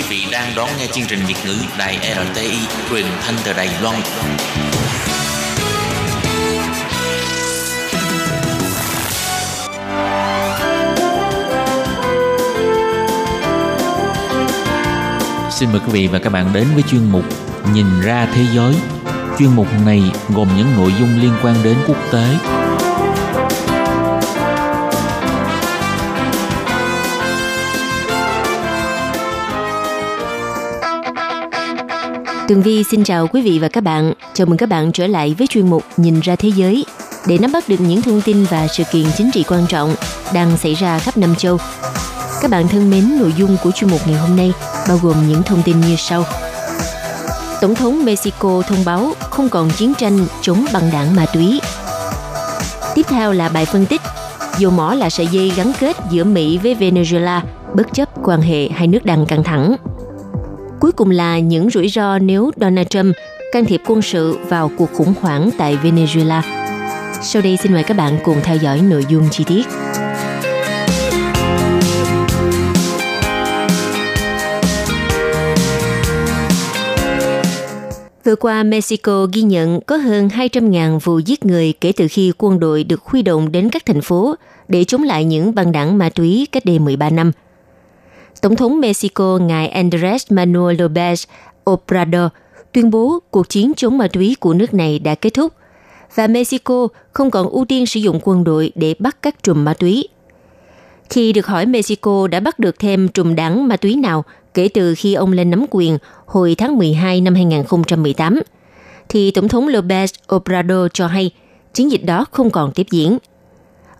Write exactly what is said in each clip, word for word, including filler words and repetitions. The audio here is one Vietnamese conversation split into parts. Quý vị đang đón nghe chương trình Việt ngữ Đài rờ tê i, truyền thanh từ Đài Loan. Xin mời quý vị và các bạn đến với chuyên mục Nhìn ra thế giới. Chuyên mục này gồm những nội dung liên quan đến quốc tế. Thường Vi xin chào quý vị và các bạn. Chào mừng các bạn trở lại với chuyên mục Nhìn ra thế giới để nắm bắt được những thông tin và sự kiện chính trị quan trọng đang xảy ra khắp năm châu. Các bạn thân mến, nội dung của chuyên mục ngày hôm nay bao gồm những thông tin như sau. Tổng thống Mexico thông báo không còn chiến tranh chống băng đảng ma túy. Tiếp theo là bài phân tích, dầu mỏ là sợi dây gắn kết giữa Mỹ với Venezuela bất chấp quan hệ hai nước đang căng thẳng. Cuối cùng là những rủi ro nếu Donald Trump can thiệp quân sự vào cuộc khủng hoảng tại Venezuela. Sau đây xin mời các bạn cùng theo dõi nội dung chi tiết. Vừa qua, Mexico ghi nhận có hơn hai trăm nghìn vụ giết người kể từ khi quân đội được huy động đến các thành phố để chống lại những băng đảng ma túy cách đây mười ba năm. Tổng thống Mexico ngài Andrés Manuel López Obrador tuyên bố cuộc chiến chống ma túy của nước này đã kết thúc và Mexico không còn ưu tiên sử dụng quân đội để bắt các trùm ma túy. Khi được hỏi Mexico đã bắt được thêm trùm đảng ma túy nào kể từ khi ông lên nắm quyền hồi tháng mười hai năm hai không một tám, thì Tổng thống López Obrador cho hay chiến dịch đó không còn tiếp diễn.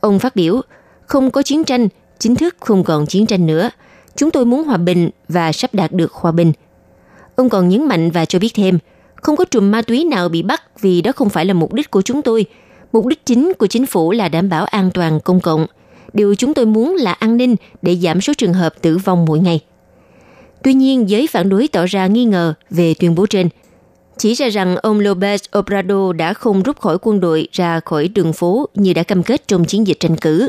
Ông phát biểu, không có chiến tranh, chính thức không còn chiến tranh nữa. Chúng tôi muốn hòa bình và sắp đạt được hòa bình. Ông còn nhấn mạnh và cho biết thêm, không có trùm ma túy nào bị bắt vì đó không phải là mục đích của chúng tôi. Mục đích chính của chính phủ là đảm bảo an toàn công cộng. Điều chúng tôi muốn là an ninh để giảm số trường hợp tử vong mỗi ngày. Tuy nhiên, giới phản đối tỏ ra nghi ngờ về tuyên bố trên, chỉ ra rằng ông López Obrador đã không rút khỏi quân đội ra khỏi đường phố như đã cam kết trong chiến dịch tranh cử.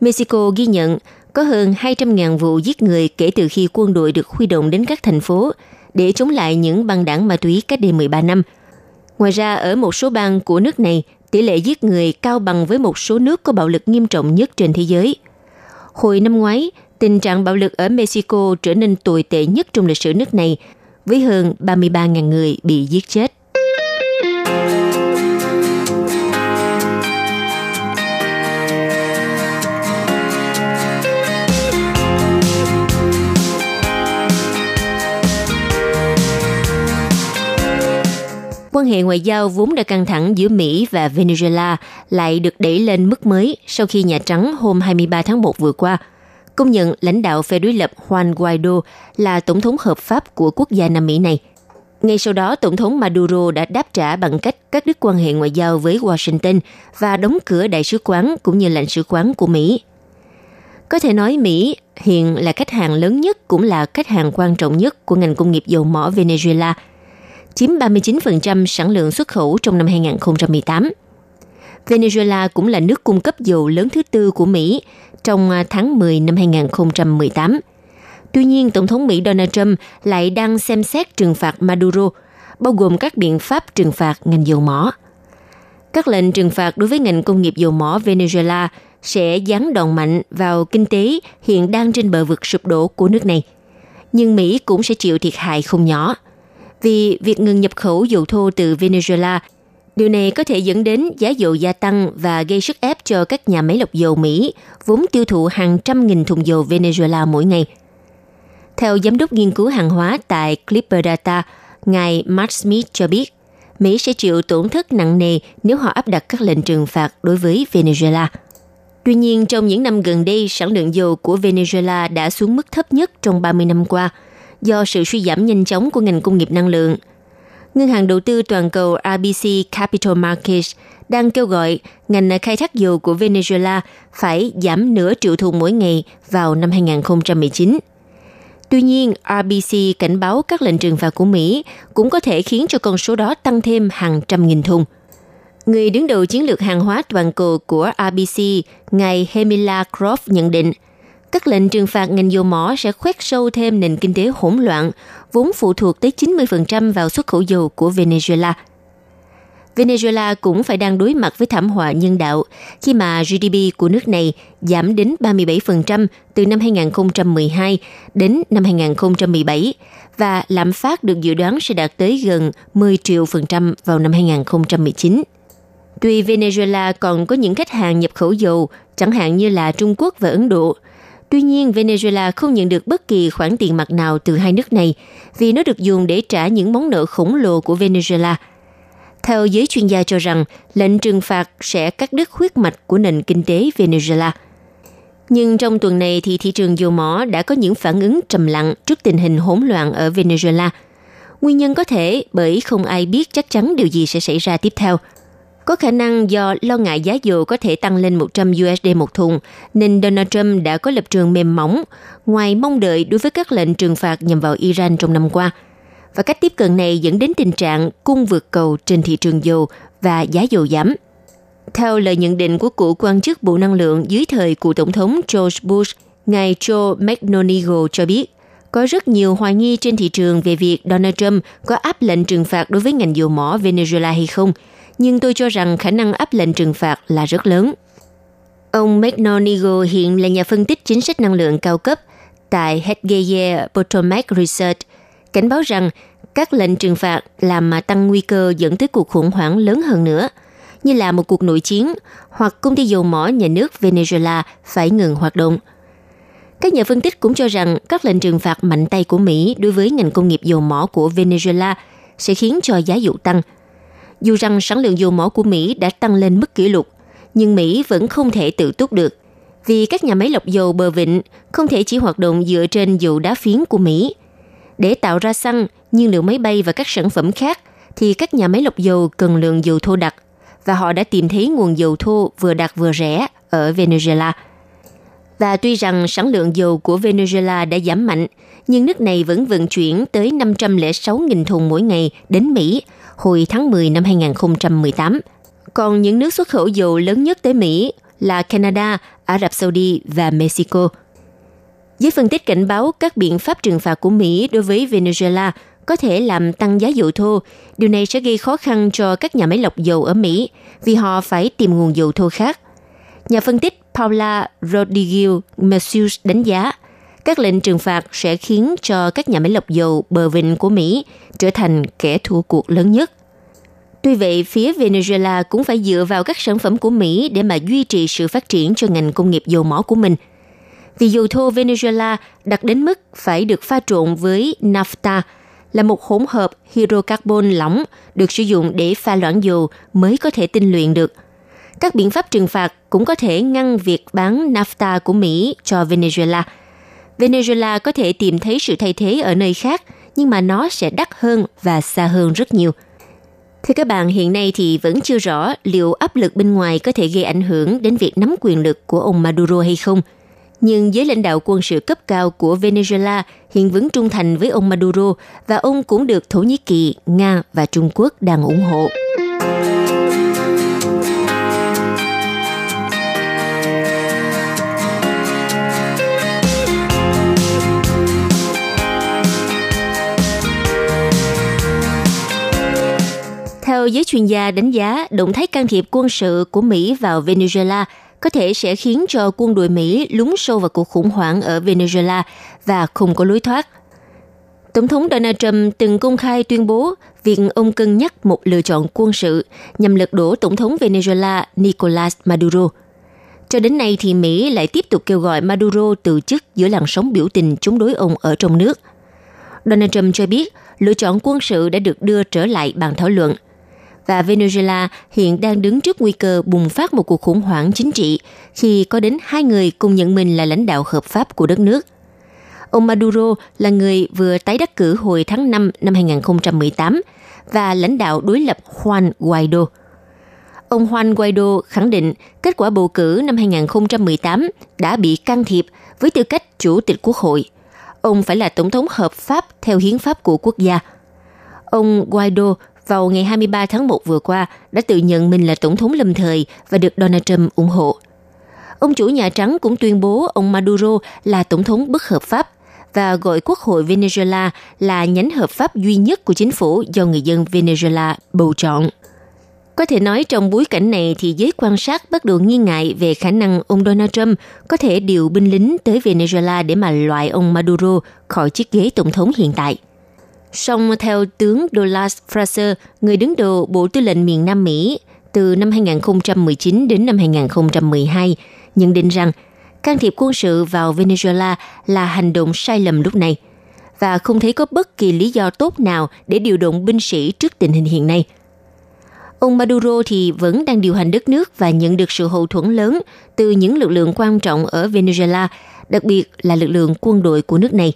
Mexico ghi nhận có hơn hai trăm nghìn vụ giết người kể từ khi quân đội được huy động đến các thành phố để chống lại những băng đảng ma túy cách đây mười ba năm. Ngoài ra, ở một số bang của nước này, tỷ lệ giết người cao bằng với một số nước có bạo lực nghiêm trọng nhất trên thế giới. Hồi năm ngoái, tình trạng bạo lực ở Mexico trở nên tồi tệ nhất trong lịch sử nước này, với hơn ba mươi ba nghìn người bị giết chết. Quan hệ ngoại giao vốn đã căng thẳng giữa Mỹ và Venezuela lại được đẩy lên mức mới sau khi Nhà Trắng hôm hai mươi ba tháng một vừa qua công nhận lãnh đạo phe đối lập Juan Guaido là tổng thống hợp pháp của quốc gia Nam Mỹ này. Ngay sau đó, Tổng thống Maduro đã đáp trả bằng cách cắt đứt quan hệ ngoại giao với Washington và đóng cửa đại sứ quán cũng như lãnh sự quán của Mỹ. Có thể nói Mỹ hiện là khách hàng lớn nhất cũng là khách hàng quan trọng nhất của ngành công nghiệp dầu mỏ Venezuela, chiếm ba mươi chín phần trăm sản lượng xuất khẩu trong năm hai không một tám. Venezuela cũng là nước cung cấp dầu lớn thứ tư của Mỹ trong tháng mười năm hai không một tám. Tuy nhiên, Tổng thống Mỹ Donald Trump lại đang xem xét trừng phạt Maduro, bao gồm các biện pháp trừng phạt ngành dầu mỏ. Các lệnh trừng phạt đối với ngành công nghiệp dầu mỏ Venezuela sẽ giáng đòn mạnh vào kinh tế hiện đang trên bờ vực sụp đổ của nước này. Nhưng Mỹ cũng sẽ chịu thiệt hại không nhỏ, vì việc ngừng nhập khẩu dầu thô từ Venezuela, điều này có thể dẫn đến giá dầu gia tăng và gây sức ép cho các nhà máy lọc dầu Mỹ, vốn tiêu thụ hàng trăm nghìn thùng dầu Venezuela mỗi ngày. Theo Giám đốc Nghiên cứu Hàng hóa tại Clipper Data, ngài Mark Smith cho biết, Mỹ sẽ chịu tổn thất nặng nề nếu họ áp đặt các lệnh trừng phạt đối với Venezuela. Tuy nhiên, trong những năm gần đây, sản lượng dầu của Venezuela đã xuống mức thấp nhất trong ba mươi năm qua, do sự suy giảm nhanh chóng của ngành công nghiệp năng lượng. Ngân hàng đầu tư toàn cầu rờ bê xê Capital Markets đang kêu gọi ngành khai thác dầu của Venezuela phải giảm nửa triệu thùng mỗi ngày vào năm hai không một chín. Tuy nhiên, rờ bê xê cảnh báo các lệnh trừng phạt của Mỹ cũng có thể khiến cho con số đó tăng thêm hàng trăm nghìn thùng. Người đứng đầu chiến lược hàng hóa toàn cầu của rờ bê xê, ngài Hemila Croft nhận định, Các lệnh trừng phạt ngành dầu mỏ sẽ khoét sâu thêm nền kinh tế hỗn loạn, vốn phụ thuộc tới chín mươi phần trăm vào xuất khẩu dầu của Venezuela. Venezuela cũng phải đang đối mặt với thảm họa nhân đạo khi mà giê đê pê của nước này giảm đến ba mươi bảy phần trăm từ năm hai không một hai đến năm hai không một bảy và lạm phát được dự đoán sẽ đạt tới gần mười triệu phần trăm vào năm hai không một chín. Tuy Venezuela còn có những khách hàng nhập khẩu dầu, chẳng hạn như là Trung Quốc và Ấn Độ, tuy nhiên Venezuela không nhận được bất kỳ khoản tiền mặt nào từ hai nước này vì nó được dùng để trả những món nợ khổng lồ của Venezuela. Theo giới chuyên gia cho rằng, lệnh trừng phạt sẽ cắt đứt huyết mạch của nền kinh tế Venezuela. Nhưng trong tuần này thì thị trường dầu mỏ đã có những phản ứng trầm lặng trước tình hình hỗn loạn ở Venezuela. Nguyên nhân có thể bởi không ai biết chắc chắn điều gì sẽ xảy ra tiếp theo. Có khả năng do lo ngại giá dầu có thể tăng lên một trăm đô la một thùng, nên Donald Trump đã có lập trường mềm mỏng, ngoài mong đợi đối với các lệnh trừng phạt nhằm vào Iran trong năm qua. Và cách tiếp cận này dẫn đến tình trạng cung vượt cầu trên thị trường dầu và giá dầu giảm. Theo lời nhận định của cựu quan chức Bộ Năng lượng dưới thời cựu Tổng thống George Bush, ngài Joe McDonnell cho biết, có rất nhiều hoài nghi trên thị trường về việc Donald Trump có áp lệnh trừng phạt đối với ngành dầu mỏ Venezuela hay không, nhưng tôi cho rằng khả năng áp lệnh trừng phạt là rất lớn. Ông McDonnell hiện là nhà phân tích chính sách năng lượng cao cấp tại Hedgeye Potomac Research, cảnh báo rằng các lệnh trừng phạt làm mà tăng nguy cơ dẫn tới cuộc khủng hoảng lớn hơn nữa, như là một cuộc nội chiến hoặc công ty dầu mỏ nhà nước Venezuela phải ngừng hoạt động. Các nhà phân tích cũng cho rằng các lệnh trừng phạt mạnh tay của Mỹ đối với ngành công nghiệp dầu mỏ của Venezuela sẽ khiến cho giá dầu tăng. Dù rằng sản lượng dầu mỏ của Mỹ đã tăng lên mức kỷ lục, nhưng Mỹ vẫn không thể tự túc được, vì các nhà máy lọc dầu bờ vịnh không thể chỉ hoạt động dựa trên dầu đá phiến của Mỹ. Để tạo ra xăng, nhiên liệu máy bay và các sản phẩm khác, thì các nhà máy lọc dầu cần lượng dầu thô đặc, và họ đã tìm thấy nguồn dầu thô vừa đặc vừa rẻ ở Venezuela. Và tuy rằng sản lượng dầu của Venezuela đã giảm mạnh, nhưng nước này vẫn vận chuyển tới năm trăm lẻ sáu nghìn thùng mỗi ngày đến Mỹ hồi tháng mười năm hai không một tám. Còn những nước xuất khẩu dầu lớn nhất tới Mỹ là Canada, Ả Rập Saudi và Mexico. Giới phân tích cảnh báo các biện pháp trừng phạt của Mỹ đối với Venezuela có thể làm tăng giá dầu thô. Điều này sẽ gây khó khăn cho các nhà máy lọc dầu ở Mỹ vì họ phải tìm nguồn dầu thô khác. Nhà phân tích Paula Rodriguez Macias đánh giá, các lệnh trừng phạt sẽ khiến cho các nhà máy lọc dầu bờ vịnh của Mỹ trở thành kẻ thua cuộc lớn nhất. Tuy vậy, phía Venezuela cũng phải dựa vào các sản phẩm của Mỹ để mà duy trì sự phát triển cho ngành công nghiệp dầu mỏ của mình. Vì dầu thô Venezuela đạt đến mức phải được pha trộn với naphtha, là một hỗn hợp hydrocarbon lỏng được sử dụng để pha loãng dầu mới có thể tinh luyện được. Các biện pháp trừng phạt cũng có thể ngăn việc bán naphtha của Mỹ cho Venezuela. Venezuela có thể tìm thấy sự thay thế ở nơi khác, nhưng mà nó sẽ đắt hơn và xa hơn rất nhiều. Thưa các bạn, hiện nay thì vẫn chưa rõ liệu áp lực bên ngoài có thể gây ảnh hưởng đến việc nắm quyền lực của ông Maduro hay không. Nhưng giới lãnh đạo quân sự cấp cao của Venezuela hiện vẫn trung thành với ông Maduro và ông cũng được Thổ Nhĩ Kỳ, Nga và Trung Quốc đang ủng hộ. Theo giới chuyên gia đánh giá, động thái can thiệp quân sự của Mỹ vào Venezuela có thể sẽ khiến cho quân đội Mỹ lún sâu vào cuộc khủng hoảng ở Venezuela và không có lối thoát. Tổng thống Donald Trump từng công khai tuyên bố việc ông cân nhắc một lựa chọn quân sự nhằm lật đổ Tổng thống Venezuela Nicolas Maduro. Cho đến nay thì Mỹ lại tiếp tục kêu gọi Maduro từ chức giữa làn sóng biểu tình chống đối ông ở trong nước. Donald Trump cho biết lựa chọn quân sự đã được đưa trở lại bàn thảo luận. Và Venezuela hiện đang đứng trước nguy cơ bùng phát một cuộc khủng hoảng chính trị khi có đến hai người cùng nhận mình là lãnh đạo hợp pháp của đất nước. Ông Maduro là người vừa tái đắc cử hồi tháng năm năm hai không một tám và lãnh đạo đối lập Juan Guaido. Ông Juan Guaido khẳng định kết quả bầu cử năm hai không một tám đã bị can thiệp với tư cách chủ tịch quốc hội. Ông phải là tổng thống hợp pháp theo hiến pháp của quốc gia. Ông Guaido vào ngày hai mươi ba tháng một vừa qua đã tự nhận mình là tổng thống lâm thời và được Donald Trump ủng hộ. ông chủ Nhà Trắng cũng tuyên bố ông Maduro là tổng thống bất hợp pháp và gọi Quốc hội Venezuela là nhánh hợp pháp duy nhất của chính phủ do người dân Venezuela bầu chọn. Có thể nói trong bối cảnh này thì giới quan sát bắt đầu nghi ngại về khả năng ông Donald Trump có thể điều binh lính tới Venezuela để mà loại ông Maduro khỏi chiếc ghế tổng thống hiện tại. Song theo tướng Douglas Fraser, người đứng đầu Bộ Tư lệnh miền Nam Mỹ từ năm hai không một chín đến năm hai không một hai, nhận định rằng can thiệp quân sự vào Venezuela là hành động sai lầm lúc này và không thấy có bất kỳ lý do tốt nào để điều động binh sĩ trước tình hình hiện nay. Ông Maduro thì vẫn đang điều hành đất nước và nhận được sự hậu thuẫn lớn từ những lực lượng quan trọng ở Venezuela, đặc biệt là lực lượng quân đội của nước này.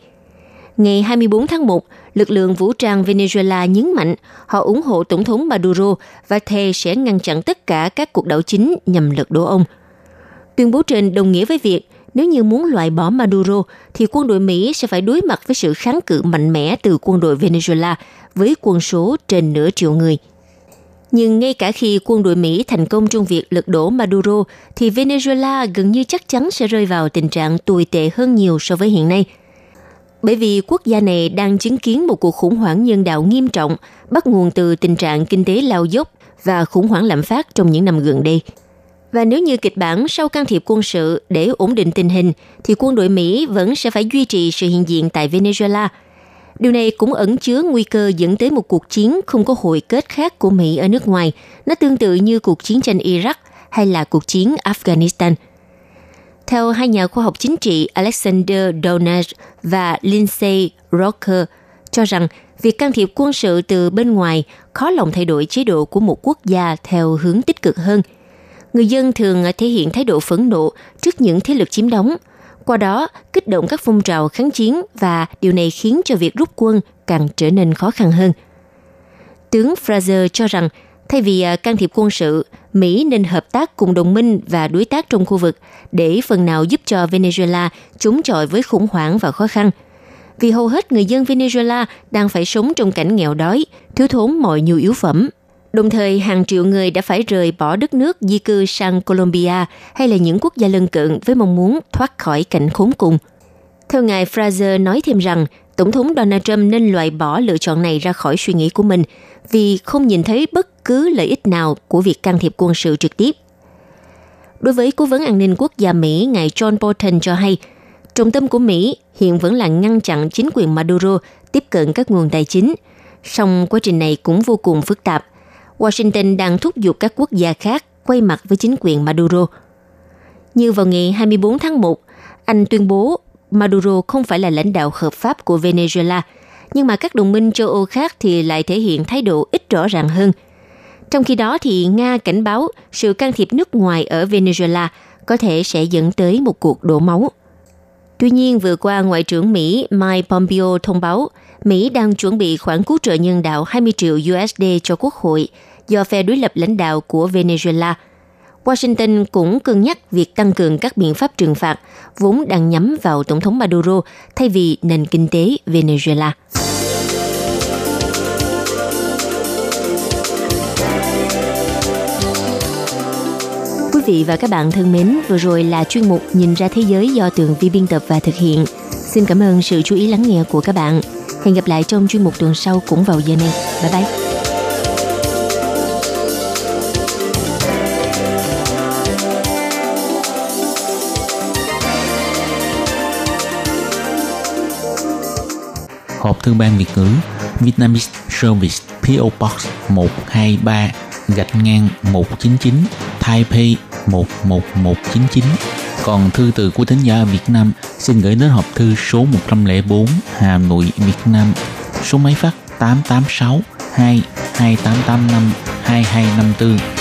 Ngày hai mươi tư tháng một, lực lượng vũ trang Venezuela nhấn mạnh họ ủng hộ Tổng thống Maduro và thề sẽ ngăn chặn tất cả các cuộc đảo chính nhằm lật đổ ông. Tuyên bố trên đồng nghĩa với việc nếu như muốn loại bỏ Maduro thì quân đội Mỹ sẽ phải đối mặt với sự kháng cự mạnh mẽ từ quân đội Venezuela với quân số trên nửa triệu người. Nhưng ngay cả khi quân đội Mỹ thành công trong việc lật đổ Maduro thì Venezuela gần như chắc chắn sẽ rơi vào tình trạng tồi tệ hơn nhiều so với hiện nay. Bởi vì quốc gia này đang chứng kiến một cuộc khủng hoảng nhân đạo nghiêm trọng bắt nguồn từ tình trạng kinh tế lao dốc và khủng hoảng lạm phát trong những năm gần đây. Và nếu như kịch bản sau can thiệp quân sự để ổn định tình hình thì quân đội Mỹ vẫn sẽ phải duy trì sự hiện diện tại Venezuela. Điều này cũng ẩn chứa nguy cơ dẫn tới một cuộc chiến không có hồi kết khác của Mỹ ở nước ngoài. Nó tương tự như cuộc chiến tranh Iraq hay là cuộc chiến Afghanistan. Theo hai nhà khoa học chính trị Alexander Donald và Lindsay Rocker cho rằng việc can thiệp quân sự từ bên ngoài khó lòng thay đổi chế độ của một quốc gia theo hướng tích cực hơn. Người dân thường thể hiện thái độ phẫn nộ trước những thế lực chiếm đóng, qua đó kích động các phong trào kháng chiến và điều này khiến cho việc rút quân càng trở nên khó khăn hơn. Tướng Fraser cho rằng thay vì can thiệp quân sự, Mỹ nên hợp tác cùng đồng minh và đối tác trong khu vực để phần nào giúp cho Venezuela chống chọi với khủng hoảng và khó khăn. Vì hầu hết người dân Venezuela đang phải sống trong cảnh nghèo đói, thiếu thốn mọi nhu yếu phẩm. Đồng thời, hàng triệu người đã phải rời bỏ đất nước di cư sang Colombia hay là những quốc gia lân cận với mong muốn thoát khỏi cảnh khốn cùng. Theo ngài Fraser nói thêm rằng, Tổng thống Donald Trump nên loại bỏ lựa chọn này ra khỏi suy nghĩ của mình vì không nhìn thấy bất cứ lợi ích nào của việc can thiệp quân sự trực tiếp. Đối với Cố vấn An ninh Quốc gia Mỹ, ngài John Bolton cho hay, trọng tâm của Mỹ hiện vẫn là ngăn chặn chính quyền Maduro tiếp cận các nguồn tài chính, song quá trình này cũng vô cùng phức tạp. Washington đang thúc giục các quốc gia khác quay mặt với chính quyền Maduro. Như vào ngày hai mươi tư tháng một, Anh tuyên bố Maduro không phải là lãnh đạo hợp pháp của Venezuela, nhưng mà các đồng minh châu Âu khác thì lại thể hiện thái độ ít rõ ràng hơn. Trong khi đó thì Nga cảnh báo sự can thiệp nước ngoài ở Venezuela có thể sẽ dẫn tới một cuộc đổ máu. Tuy nhiên, vừa qua Ngoại trưởng Mỹ Mike Pompeo thông báo Mỹ đang chuẩn bị khoản cứu trợ nhân đạo hai mươi triệu đô la cho Quốc hội do phe đối lập lãnh đạo của Venezuela. Washington cũng cân nhắc việc tăng cường các biện pháp trừng phạt vốn đang nhắm vào Tổng thống Maduro thay vì nền kinh tế Venezuela. Quý vị và các bạn thân mến, vừa rồi là chuyên mục Nhìn ra thế giới do Tường Vi biên tập và thực hiện. Xin cảm ơn sự chú ý lắng nghe của các bạn. Hẹn gặp lại trong chuyên mục tuần sau cũng vào giờ này. Bye bye! Hộp thư ban Việt ngữ Vietnamese Service pê ô Box một hai ba gạch ngang một chín chín Taipei một một một chín chín. Còn thư từ của thính giả ở Việt Nam xin gửi đến hộp thư số một không bốn Hà Nội, Việt Nam. Số máy phát tám tám sáu hai hai tám tám năm hai hai năm tư.